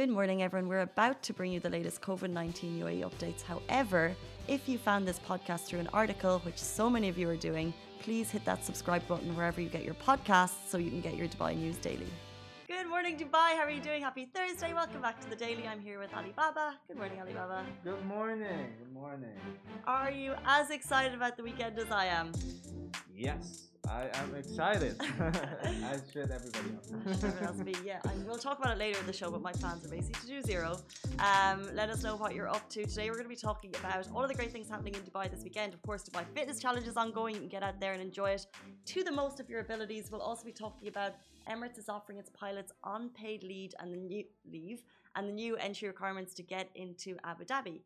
Good morning, everyone. We're about to bring you the latest COVID-19 UAE updates. However, if you found this podcast through an article, which so many of you are doing, please hit that subscribe button wherever you get your podcasts so you can get your Dubai news daily. Good morning, Dubai. How are you doing? Happy Thursday. Welcome back to The Daily. I'm here with Alibaba. Good morning, Alibaba. Good morning. Good morning. Are you as excited about the weekend as I am? Yes. I am excited, as should everybody else. Everyone else be, yeah. And we'll talk about it later in the show, but my plans are basically to do zero. Let us know what you're up to. Today we're going to be talking about all of the great things happening in Dubai this weekend. Of course, Dubai Fitness Challenge is ongoing. You can get out there and enjoy it to the most of your abilities. We'll also be talking about Emirates is offering its pilots unpaid leave and the new entry requirements to get into Abu Dhabi.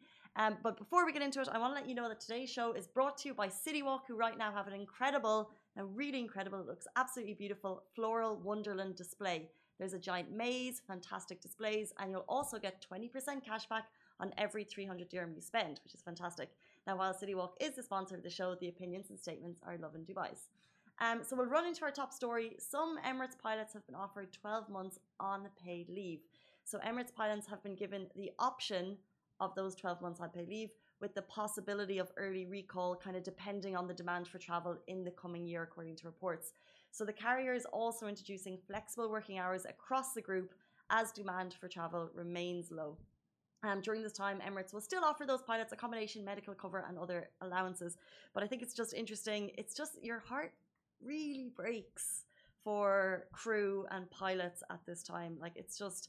But before we get into it, I want to let you know that today's show is brought to you by Citywalk, who right now have an incredible... A really incredible, it looks absolutely beautiful, floral wonderland display. There's a giant maze, fantastic displays, and you'll also get 20% cash back on every 300 dirham you spend, which is fantastic. Now, while Citywalk is the sponsor of the show, the opinions and statements are Lovin Dubai's. So we'll run into our top story. Some Emirates pilots have been offered 12 months unpaid leave. So Emirates pilots have been given the option of those 12 months unpaid leave, with the possibility of early recall, kind of depending on the demand for travel in the coming year, according to reports. So the carrier is also introducing flexible working hours across the group as demand for travel remains low. During this time, Emirates will still offer those pilots accommodation, medical cover, and other allowances. But I think it's just interesting. It's just your heart really breaks for crew and pilots at this time. Like, it's just...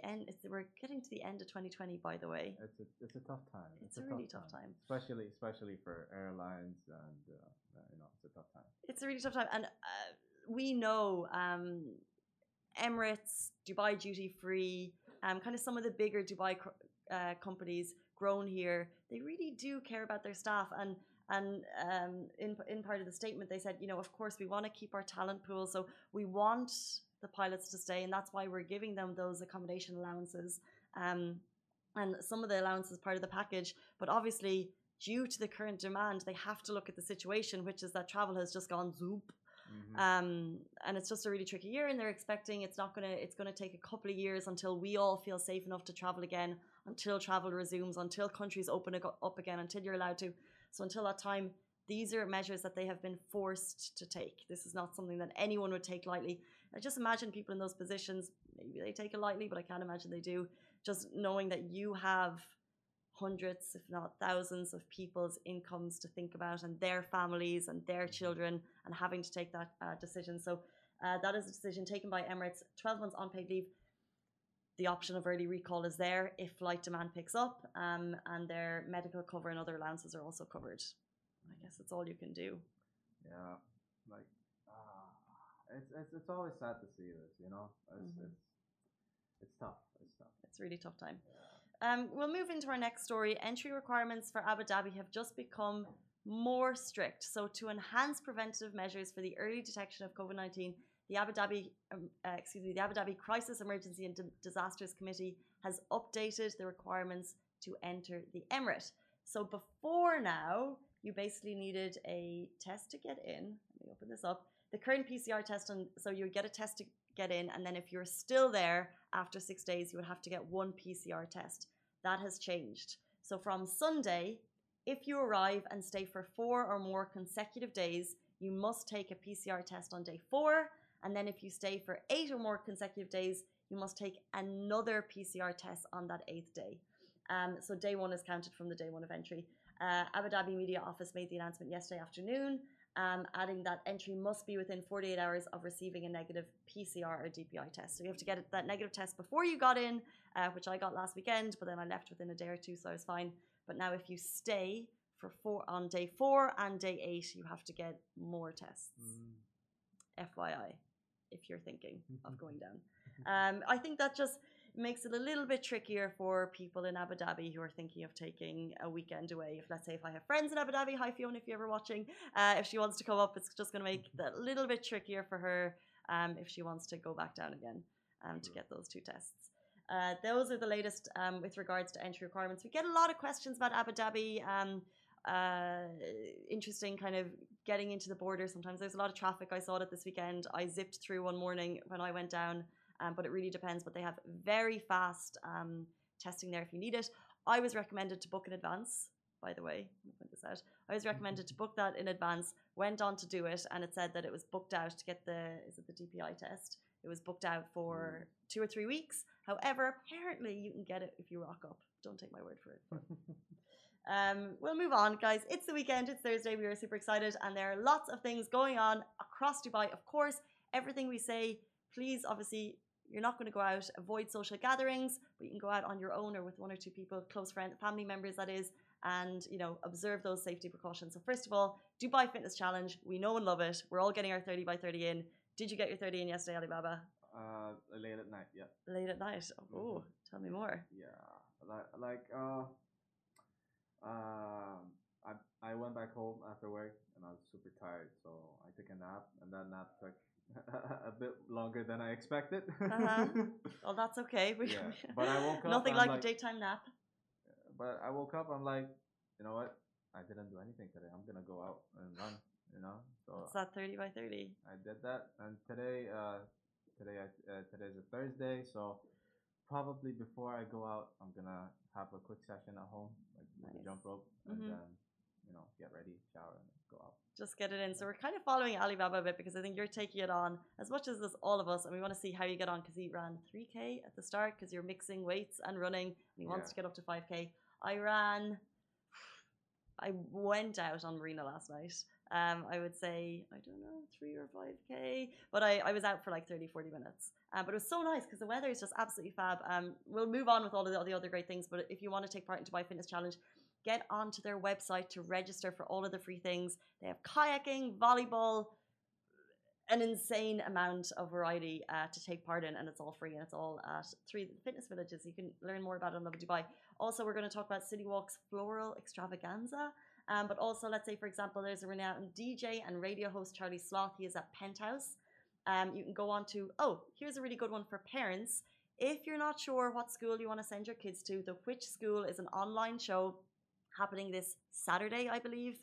the end. We're getting to the end of 2020, by the way. It's a tough time. It's a really tough time. Especially for airlines, and you know, it's a tough time. It's a really tough time, and we know Emirates, Dubai Duty Free, kind of some of the bigger Dubai companies grown here. They really do care about their staff, and in part of the statement they said, you know, of course we want to keep our talent pool, so we want the pilots to stay, and that's why we're giving them those accommodation allowances and some of the allowances part of the package. But obviously, due to the current demand, they have to look at the situation, which is that travel has just gone zoop. And it's just a really tricky year, and they're expecting it's going to take a couple of years until we all feel safe enough to travel again, until travel resumes, until countries open up again, until you're allowed to. So until that time, these are measures that they have been forced to take. This is not something that anyone would take lightly. I just imagine people in those positions, maybe they take it lightly, but I can't imagine they do. Just knowing that you have hundreds, if not thousands, of people's incomes to think about, and their families and their children, and having to take that decision. So that is a decision taken by Emirates. 12 months unpaid leave. The option of early recall is there if flight demand picks up, and their medical cover and other allowances are also covered. I guess that's all you can do. Yeah, like it's always sad to see this, you know. It's tough. It's tough. It's a really tough time. Yeah. We'll move into our next story. Entry requirements for Abu Dhabi have just become more strict. So to enhance preventative measures for the early detection of COVID-19, the Abu Dhabi Crisis Emergency and Disasters Committee has updated the requirements to enter the Emirate. So before now, you basically needed a test to get in. Let me open this up. The current PCR test, so you would get a test to get in, and then if you're still there after 6 days, you would have to get one PCR test. That has changed. So from Sunday, if you arrive and stay for 4 or more consecutive days, you must take a PCR test on day 4, and then if you stay for 8 or more consecutive days, you must take another PCR test on that 8th day. So day 1 is counted from the day 1 of entry. Abu Dhabi Media Office made the announcement yesterday afternoon, adding that entry must be within 48 hours of receiving a negative PCR or DPI test. So you have to get that negative test before you got in, which I got last weekend, but then I left within a day or two, so I was fine. But now if you stay on day 4 and day 8, you have to get more tests. FYI, if you're thinking of going down. I think that just... makes it a little bit trickier for people in Abu Dhabi who are thinking of taking a weekend away. Let's say if I have friends in Abu Dhabi, hi Fiona, if you're ever watching, if she wants to come up, it's just going to make that a little bit trickier for her if she wants to go back down again to get those 2 tests. Those are the latest with regards to entry requirements. We get a lot of questions about Abu Dhabi. Interesting kind of getting into the border sometimes. There's a lot of traffic. I saw it this weekend. I zipped through one morning when I went down. but it really depends. But they have very fast testing there if you need it. I was recommended to book in advance, by the way. I was recommended to book that in advance, went on to do it, and it said that it was booked out to get the, is it the DPI test? It was booked out for 2 or 3 weeks. However, apparently you can get it if you rock up. Don't take my word for it. We'll move on, guys. It's the weekend. It's Thursday. We are super excited, and there are lots of things going on across Dubai. Of course, everything we say, please, obviously, you're not going to go out. Avoid social gatherings, but you can go out on your own or with 1 or 2 people, close friends, family members, that is, and, you know, observe those safety precautions. So first of all, Dubai Fitness Challenge. We know and love it. We're all getting our 30 by 30 in. Did you get your 30 in yesterday, Alibaba? Late at night, yeah. Late at night. Oh, tell me more. Yeah, I went back home after work and I was super tired, so I took a nap, and that nap took a bit longer than I expected. Well, that's okay. Yeah. But I woke up. Nothing like a daytime nap. But I woke up. I'm like, you know what? I didn't do anything today. I'm gonna go out and run. You know. So it's that 30 by 30. I did that, and today, today's a Thursday, so probably before I go out, I'm gonna have a quick session at home, like nice. Jump rope, and then you know, get ready, shower, and go out. Just get it in. So we're kind of following Alibaba a bit because I think you're taking it on as much as this, all of us, and we want to see how you get on because he ran 3K at the start because you're mixing weights and running, and he wants to get up to 5K. I went out on Marina last night. I would say, I don't know, 3 or 5K, but I was out for like 30, 40 minutes. But it was so nice because the weather is just absolutely fab. We'll move on with all the other great things, but if you want to take part in Dubai Fitness Challenge, get onto their website to register for all of the free things. They have kayaking, volleyball, an insane amount of variety to take part in, and it's all free, and it's all at 3 fitness villages. You can learn more about it on Love Dubai. Also, we're going to talk about Citywalk's floral extravaganza. But also, let's say, for example, there's a renowned DJ and radio host, Charlie Sloth. He is at Penthouse. You can go on to, here's a really good one for parents. If you're not sure what school you want to send your kids to, the Which School is an online show happening this Saturday, I believe.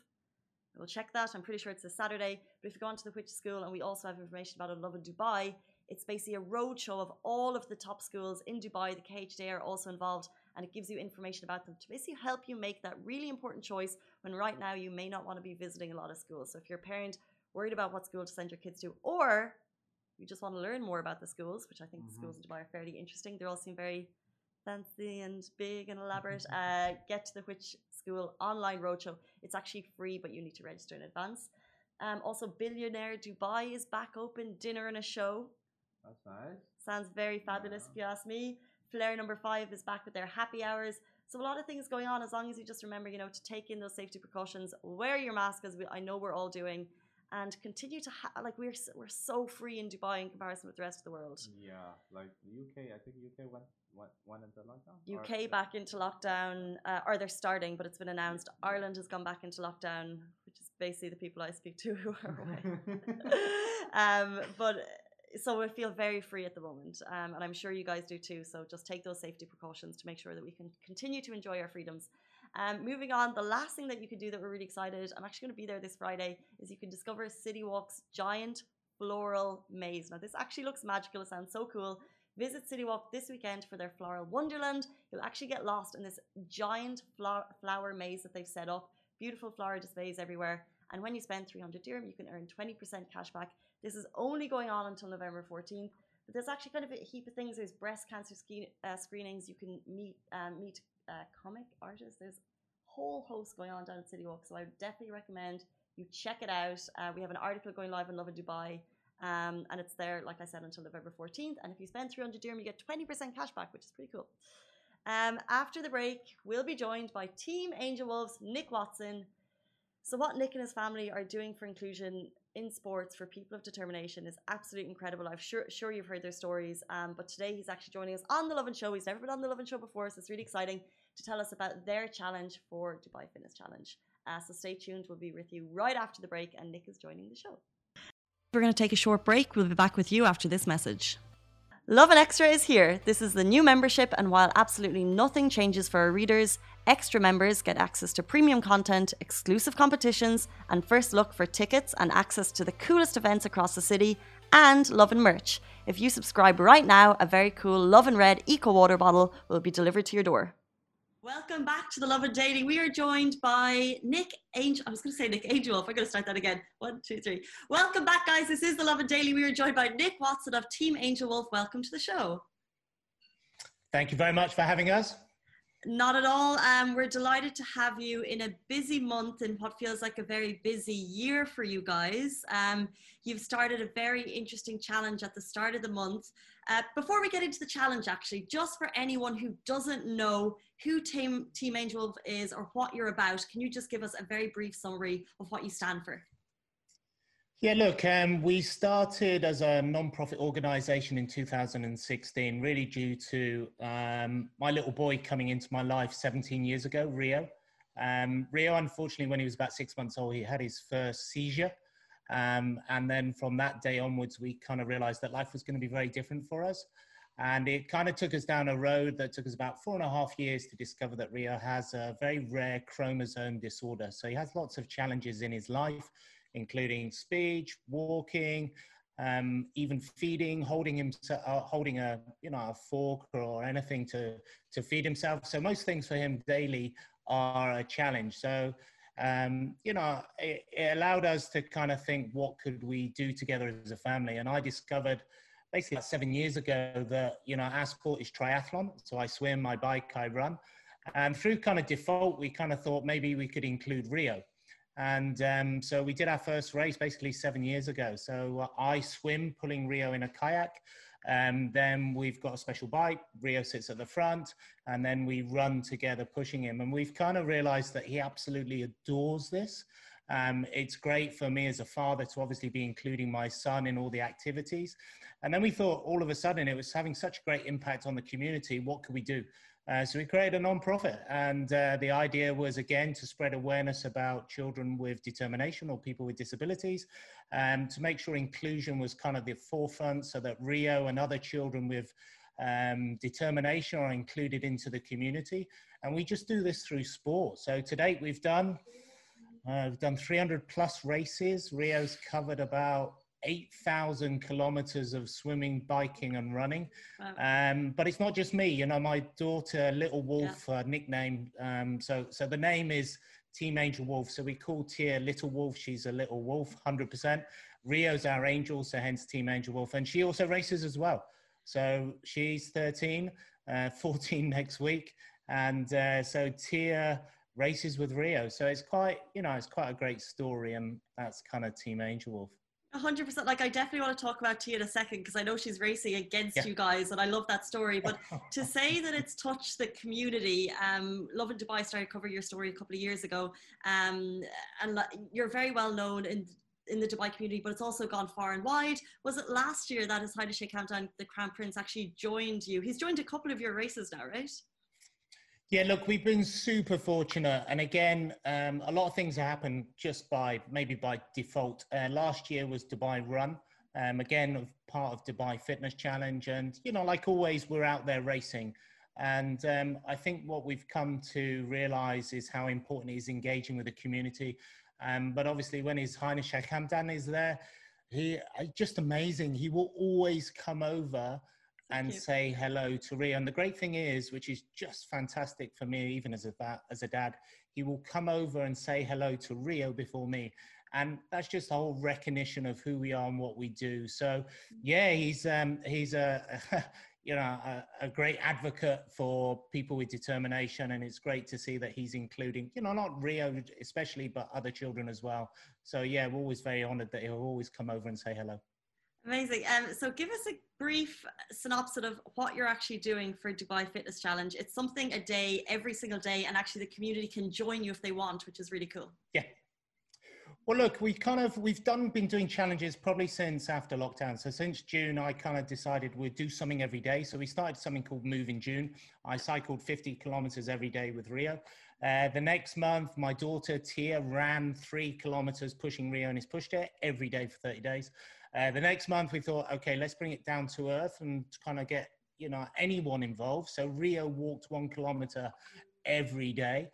I will check that. I'm pretty sure it's this Saturday. But if you go on to the Which School, and we also have information about A Lovin Dubai, it's basically a roadshow of all of the top schools in Dubai. The KHDA are also involved, and it gives you information about them to basically help you make that really important choice when right now you may not want to be visiting a lot of schools. So if you're a parent worried about what school to send your kids to, or you just want to learn more about the schools, which I think the schools in Dubai are fairly interesting. They all seem very fancy and big and elaborate. Get to the Which School online roadshow. It's actually free, but you need to register in advance. Also, Billionaire Dubai is back open, dinner and a show. That's nice. Sounds very fabulous if you ask me. Flair number 5 is back with their happy hours. So a lot of things going on, as long as you just remember, you know, to take in those safety precautions, wear your mask, as I know we're all doing, and continue to, we're so free in Dubai in comparison with the rest of the world. Yeah, like the UK, I think UK went into lockdown. UK back into lockdown, or they're starting, but it's been announced. Ireland has gone back into lockdown, which is basically the people I speak to who are away. So we feel very free at the moment, and I'm sure you guys do too, so just take those safety precautions to make sure that we can continue to enjoy our freedoms. Moving on, the last thing that you can do that we're really excited, I'm actually going to be there this Friday, is you can discover Citywalk's giant floral maze. Now this actually looks magical, it sounds so cool. Visit Citywalk this weekend for their floral wonderland. You'll actually get lost in this giant flower maze that they've set up, beautiful flower displays everywhere, and when you spend 300 dirham, you can earn 20% cash back. This is only going on until November 14th, but there's actually kind of a heap of things. There's breast cancer screenings. You can meet comic artists. There's a whole host going on down at Citywalk, so I would definitely recommend you check it out. We have an article going live on Love in Dubai, and it's there, like I said, until November 14th. And if you spend 300 dirham, you get 20% cash back, which is pretty cool. After the break, we'll be joined by Team Angel Wolf's Nick Watson. So what Nick and his family are doing for inclusion in sports for people of determination is absolutely incredible. I'm sure you've heard their stories, but today he's actually joining us on The Lovin Show. He's never been on The Lovin Show before, so it's really exciting to tell us about their challenge for Dubai Fitness Challenge. So stay tuned. We'll be with you right after the break, and Nick is joining the show. We're going to take a short break. We'll be back with you after this message. Love and Extra is here. This is the new membership, and while absolutely nothing changes for our readers, Extra members get access to premium content, exclusive competitions, and first look for tickets and access to the coolest events across the city, and Love and merch. If you subscribe right now, a very cool Lovin' Red Eco Water bottle will be delivered to your door. Welcome back to the Lovin' Daily. We are joined by Nick Angel. I was going to say Nick Angel Wolf. I'm going to start that again. 1, 2, 3. Welcome back, guys. This is the Lovin' Daily. We are joined by Nick Watson of Team Angel Wolf. Welcome to the show. Thank you very much for having us. Not at all. We're delighted to have you in a busy month in what feels like a very busy year for you guys. You've started a very interesting challenge at the start of the month. Before we get into the challenge, actually, just for anyone who doesn't know who Team Angel Wolf is or what you're about, can you just give us a very brief summary of what you stand for? Yeah, look, we started as a non-profit organization in 2016, really due to my little boy coming into my life 17 years ago, Rio. Rio, unfortunately, when he was about 6 months old, he had his first seizure. And then from that day onwards, we kind of realized that life was going to be very different for us. And it kind of took us down a road that took us about 4.5 years to discover that Rio has a very rare chromosome disorder. So he has lots of challenges in his life, including speech, walking, even feeding, holding a a fork or anything to feed himself. So most things for him daily are a challenge. So it allowed us to kind of think, what could we do together as a family? And I discovered basically about 7 years ago that our sport is triathlon. So I swim, I bike, I run, and through kind of default, we kind of thought maybe we could include Rio. And so we did our first race basically 7 years ago. So I swim, pulling Rio in a kayak. Then we've got a special bike. Rio sits at the front, and then we run together, pushing him. And we've kind of realized that he absolutely adores this. It's great for me as a father to obviously be including my son in all the activities. And then we thought all of a sudden it was having such a great impact on the community. What could we do? So we created a non-profit, and the idea was, again, to spread awareness about children with determination or people with disabilities, to make sure inclusion was kind of the forefront so that Rio and other children with determination are included into the community. And we just do this through sport. So to date, we've done 300 plus races. Rio's covered about 8,000 kilometers of swimming, biking, and running. Wow. But it's not just me, my daughter, Little Wolf, yeah. Nickname. So the name is Team Angel Wolf. So we call Tia Little Wolf. She's a little wolf, 100%. Rio's our angel, so hence Team Angel Wolf. And she also races as well. So she's 13, 14 next week. And so Tia races with Rio. So it's quite, it's quite a great story. And that's kind of Team Angel Wolf. 100%. Like, I definitely want to talk about Tia in a second, because I know she's racing against you guys, and I love that story. But to say that it's touched the community, Lovin' Dubai started covering your story a couple of years ago, and you're very well known in the Dubai community, but it's also gone far and wide. Was it last year that His Highness Sheikh Hamdan, the Crown Prince, actually joined you? He's joined a couple of your races now, right? Yeah, look, we've been super fortunate. And again, a lot of things happen just by default. Last year was Dubai Run, again, part of Dubai Fitness Challenge. And, like always, we're out there racing. And I think what we've come to realize is how important it is engaging with the community. But obviously, when His Highness Sheikh Hamdan is there, he's just amazing. He will always come over and say hello to Rio. And the great thing is, which is just fantastic for me, even as a dad, he will come over and say hello to Rio before me. And that's just the whole recognition of who we are and what we do. So yeah, he's a great advocate for people with determination. And it's great to see that he's including, not Rio especially, but other children as well. So yeah, we're always very honored that he'll always come over and say hello. Amazing. So give us a brief synopsis of what you're actually doing for Dubai Fitness Challenge. It's something a day, every single day, and actually the community can join you if they want, which is really cool. Yeah. Well, look, we've been doing challenges probably since after lockdown. So since June, I kind of decided we'd do something every day. So we started something called Move in June. I cycled 50 kilometers every day with Rio. The next month, my daughter Tia ran 3 kilometers pushing Rio in his pushchair every day for 30 days. The next month we thought, okay, let's bring it down to earth and kind of get, anyone involved. So Rio walked 1 kilometer every day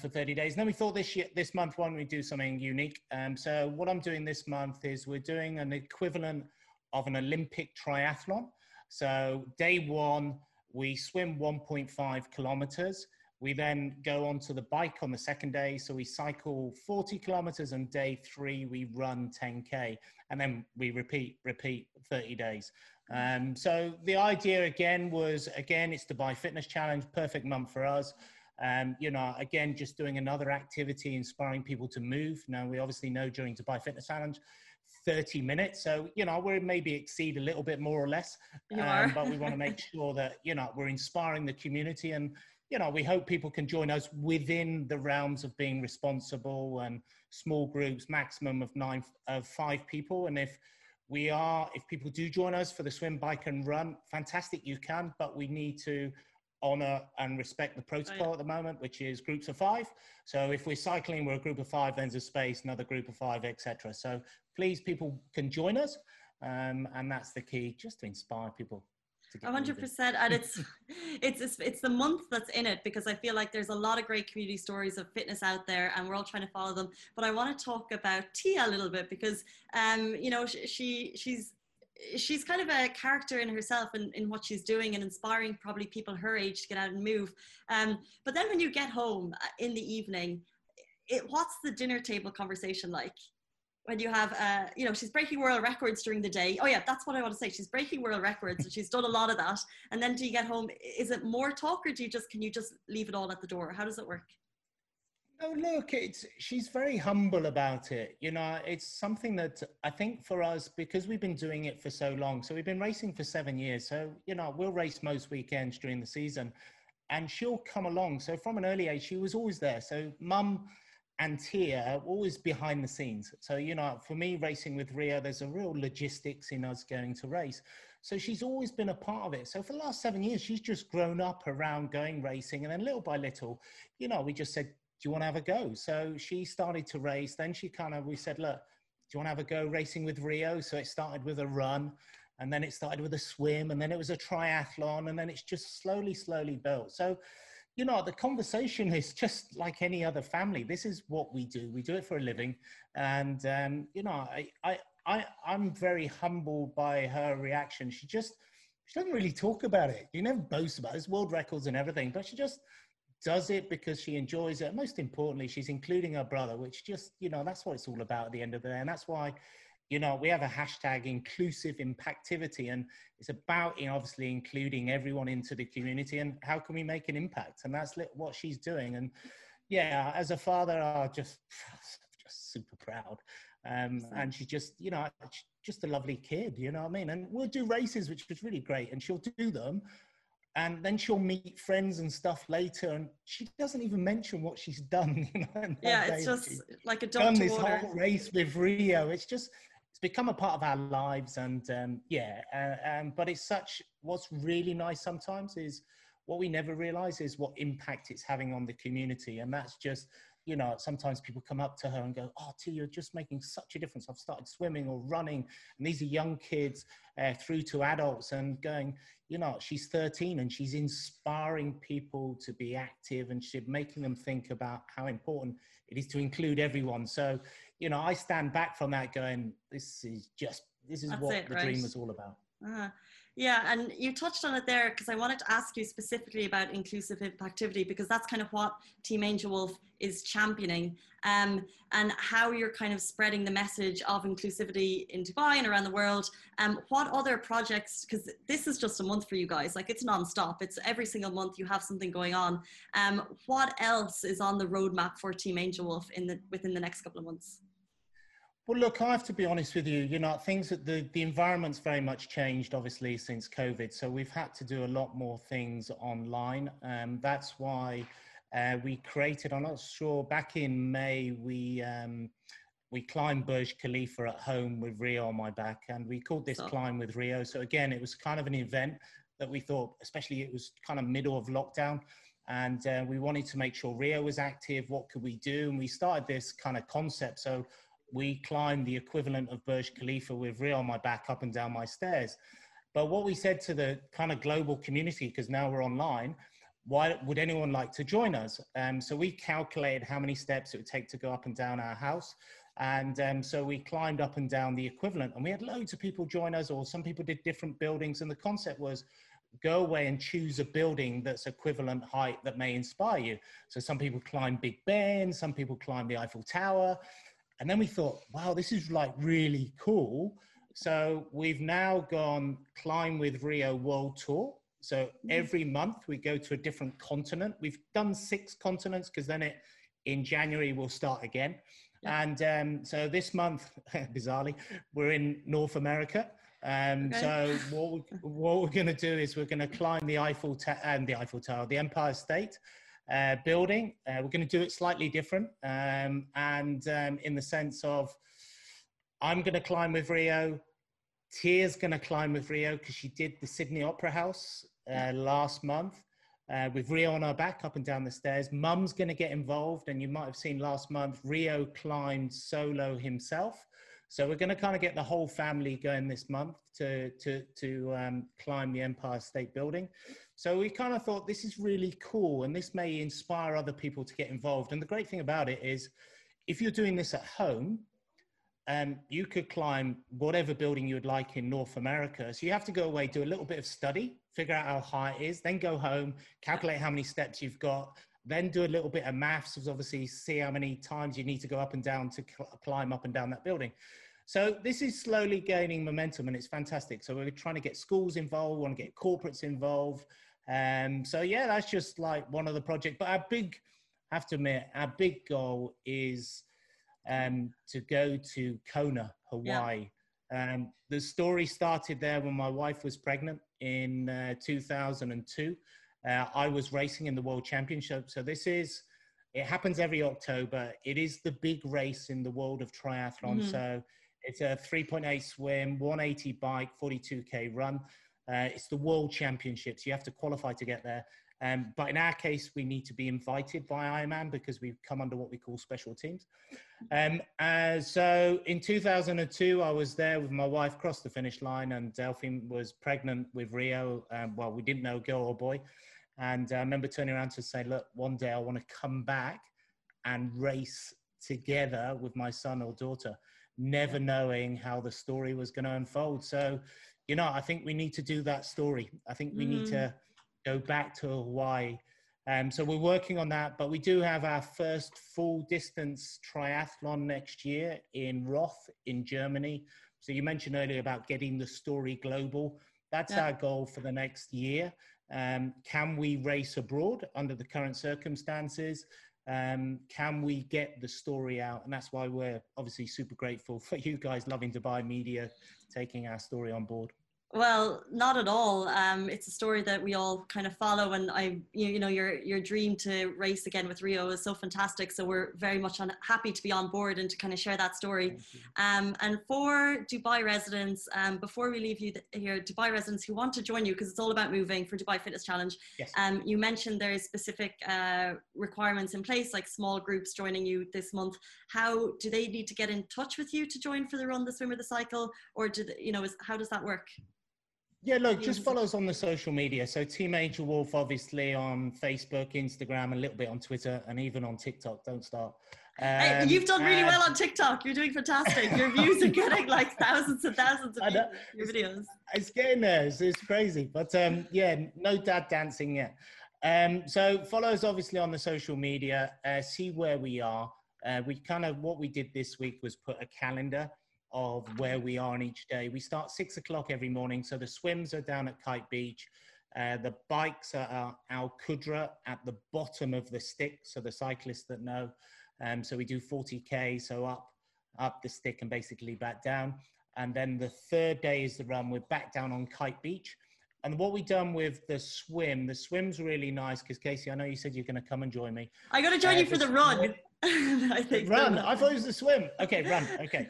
for 30 days. And then we thought this month, why don't we do something unique? So what I'm doing this month is we're doing an equivalent of an Olympic triathlon. So day one, we swim 1.5 kilometers. We then go onto the bike on the second day. So we cycle 40 kilometers and day three, we run 10K. And then we repeat 30 days. So the idea again was, it's Dubai Fitness Challenge, perfect month for us. You know, again, just doing another activity, inspiring people to move. Now, we obviously know during Dubai Fitness Challenge, 30 minutes. So, you know, we'll maybe exceed a little bit more or less, but we want to make sure that, you know, we're inspiring the community and, you know, we hope people can join us within the realms of being responsible and small groups, maximum of five people. And if people do join us for the swim, bike and run, fantastic, you can, but we need to honor and respect the protocol at the moment, which is groups of five. So if we're cycling, we're a group of five, then there's a space, another group of five, etc. So please, people can join us. And that's the key, just to inspire people. 100%, and it's the month that's in it, because I feel like there's a lot of great community stories of fitness out there, and we're all trying to follow them. But I want to talk about Tia a little bit, because you know, she's kind of a character in herself in what she's doing and inspiring probably people her age to get out and move. But then when you get home in the evening, what's the dinner table conversation like? When you have, you know, she's breaking world records during the day. Oh yeah, that's what I want to say. She's breaking world records and she's done a lot of that. And then do you get home? Is it more talk, or do you just, can you just leave it all at the door? How does it work? Oh, look, she's very humble about it. You know, it's something that I think for us, because we've been doing it for so long. So we've been racing for 7 years. So, you know, we'll race most weekends during the season and she'll come along. So from an early age, she was always there. So mum and Tia always behind the scenes. So, you know, for me, racing with Rio, there's a real logistics in us going to race. So she's always been a part of it. So for the last 7 years, she's just grown up around going racing. And then little by little, you know, we just said, do you want to have a go? So she started to race. Then we said, look, do you want to have a go racing with Rio? So it started with a run, and then it started with a swim, and then it was a triathlon. And then it's just slowly built. So, you know, the conversation is just like any other family. This is what we do. We do it for a living. And, you know, I'm very humbled by her reaction. She doesn't really talk about it. You never boast about it. There's world records and everything, but she just does it because she enjoys it. And most importantly, she's including her brother, which just, you know, that's what it's all about at the end of the day. And that's why, you know, we have a hashtag inclusive impactivity, and it's about obviously including everyone into the community and how can we make an impact? And that's what she's doing. And yeah, as a father, I'm just super proud. And she's just, you know, just a lovely kid, you know what I mean? And we'll do races, which was really great, and she'll do them. And then she'll meet friends and stuff later, and she doesn't even mention what she's done. You know, yeah, it's just like a dog to water. She's done this whole race with Rio. It's just, become a part of our lives. And but what's really nice sometimes is what we never realize is what impact it's having on the community. And that's just, you know, sometimes people come up to her and go, oh, T, you're just making such a difference. I've started swimming or running, and these are young kids through to adults, and going, you know, she's 13 and she's inspiring people to be active, and she's making them think about how important it is to include everyone. So, you know, I stand back from that going, this is what the dream was all about. Yeah, and you touched on it there, because I wanted to ask you specifically about inclusive impactivity, because that's kind of what Team Angel Wolf is championing, and how you're kind of spreading the message of inclusivity in Dubai and around the world. What other projects, because this is just a month for you guys, like it's non-stop, it's every single month you have something going on. What else is on the roadmap for Team Angel Wolf within the next couple of months? Well, look, I have to be honest with you, you know, the environment's very much changed, obviously, since COVID. So we've had to do a lot more things online. That's why we created, I'm not sure, back in May, we climbed Burj Khalifa at home with Rio on my back, and we called this Climb with Rio. So again, it was kind of an event that we thought, especially it was kind of middle of lockdown. And we wanted to make sure Rio was active. What could we do? And we started this kind of concept. So we climbed the equivalent of Burj Khalifa with Rio on my back up and down my stairs. But what we said to the kind of global community, because now we're online, why would anyone like to join us? So we calculated how many steps it would take to go up and down our house. And so we climbed up and down the equivalent, and we had loads of people join us, or some people did different buildings. And the concept was, go away and choose a building that's equivalent height that may inspire you. So some people climb Big Ben, some people climb the Eiffel Tower. And then we thought, wow, this is like really cool. So we've now gone Climb with Rio World Tour. So every month we go to a different continent. We've done 6 continents, because then in January we'll start again. Yeah. And so this month, bizarrely, we're in North America. Okay. So what we're going to do is we're going to climb the the Empire State building. We're going to do it slightly different, in the sense of, I'm going to climb with Rio. Tia's going to climb with Rio, because she did the Sydney Opera House last month with Rio on her back, up and down the stairs. Mum's going to get involved, and you might have seen last month Rio climbed solo himself. So we're going to kind of get the whole family going this month to climb the Empire State Building. So we kind of thought, this is really cool, and this may inspire other people to get involved. And the great thing about it is, if you're doing this at home, you could climb whatever building you would like in North America. So you have to go away, do a little bit of study, figure out how high it is, then go home, calculate how many steps you've got, then do a little bit of maths, obviously see how many times you need to go up and down to climb up and down that building. So this is slowly gaining momentum, and it's fantastic. So we're trying to get schools involved, we want to get corporates involved. So yeah, that's just like one of the projects. But I have to admit, our big goal is to go to Kona, Hawaii. Yeah. The story started there when my wife was pregnant in 2002. I was racing in the World Championship. So it happens every October. It is the big race in the world of triathlon. Mm-hmm. So it's a 3.8 swim, 180 bike, 42K run. It's the World Championships. You have to qualify to get there. But in our case, we need to be invited by Ironman, because we've come under what we call special teams. So in 2002, I was there with my wife, crossed the finish line, and Delphine was pregnant with Rio. Well, we didn't know, girl or boy. And I remember turning around to say, look, one day I want to come back and race together with my son or daughter, never knowing how the story was going to unfold. So, you know, I think we need to do that story. I think we need to go back to Hawaii. So we're working on that, but we do have our first full distance triathlon next year in Roth in Germany. So you mentioned earlier about getting the story global. That's our goal for the next year. Can we race abroad under the current circumstances? Can we get the story out? And that's why we're obviously super grateful for you guys, Loving Dubai Media, taking our story on board. Well, not at all. It's a story that we all kind of follow, and your dream to race again with Rio is so fantastic. So we're very much happy to be on board and to kind of share that story. And for Dubai residents, before we leave you here, Dubai residents who want to join you, because it's all about moving for Dubai Fitness Challenge. Yes. You mentioned there is specific requirements in place, like small groups joining you this month. How do they need to get in touch with you to join for the run, the swim, or the cycle, or how does that work? Yeah, look, just follow us on the social media. So Team Angel Wolf, obviously, on Facebook, Instagram, a little bit on Twitter, and even on TikTok. Don't start. Hey, you've done really well on TikTok. You're doing fantastic. Your views are getting like thousands and thousands of your videos. It's getting there. It's crazy. But yeah, no dad dancing yet. So follow us, obviously, on the social media. See where we are. What we did this week was put a calendar of where we are on each day. We start 6 o'clock every morning. So the swims are down at Kite Beach. The bikes are Al Qudra at the bottom of the stick. So the cyclists that know. So we do 40K. So up the stick and basically back down. And then the third day is the run. We're back down on Kite Beach. And what we've done with the swim, the swim's really nice, because Casey, I know you said you're going to come and join me. I got to join you for the run. I think run. I thought it was the swim. Okay, run. Okay.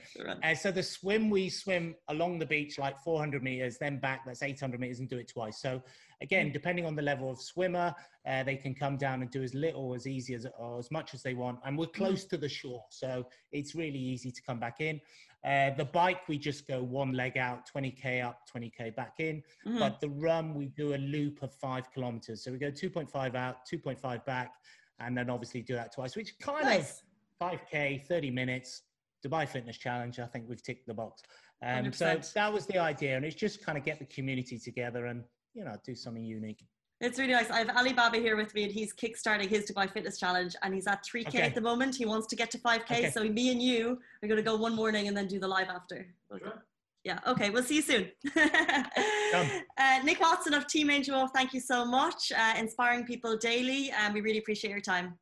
So the swim, we swim along the beach like 400 meters, then back. That's 800 meters, and do it twice. So again, depending on the level of swimmer, they can come down and do as little, as easy as, or as much as they want. And we're close to the shore, so it's really easy to come back in. The bike, we just go one leg out, 20K up, 20K back in. But the run, we do a loop of 5 kilometers. So we go 2.5 out, 2.5 back. And then obviously do that twice, which kind of 5K, 30 minutes, Dubai Fitness Challenge, I think we've ticked the box. So that was the idea, and it's just kind of get the community together and, you know, do something unique. It's really nice. I have Alibaba here with me, and he's kickstarting his Dubai Fitness Challenge, and he's at 3K at the moment. He wants to get to 5K, so me and you are going to go one morning and then do the live after. Sure. Yeah, okay, we'll see you soon. Nick Watson of Team Angel Wolf, thank you so much. Inspiring people daily, and we really appreciate your time.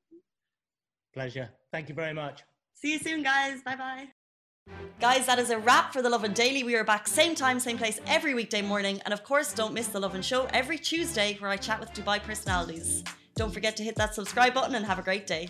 Pleasure. Thank you very much. See you soon, guys. Bye-bye. Guys, that is a wrap for The Lovin Daily. We are back same time, same place every weekday morning. And of course, don't miss The Lovin Show every Tuesday where I chat with Dubai personalities. Don't forget to hit that subscribe button and have a great day.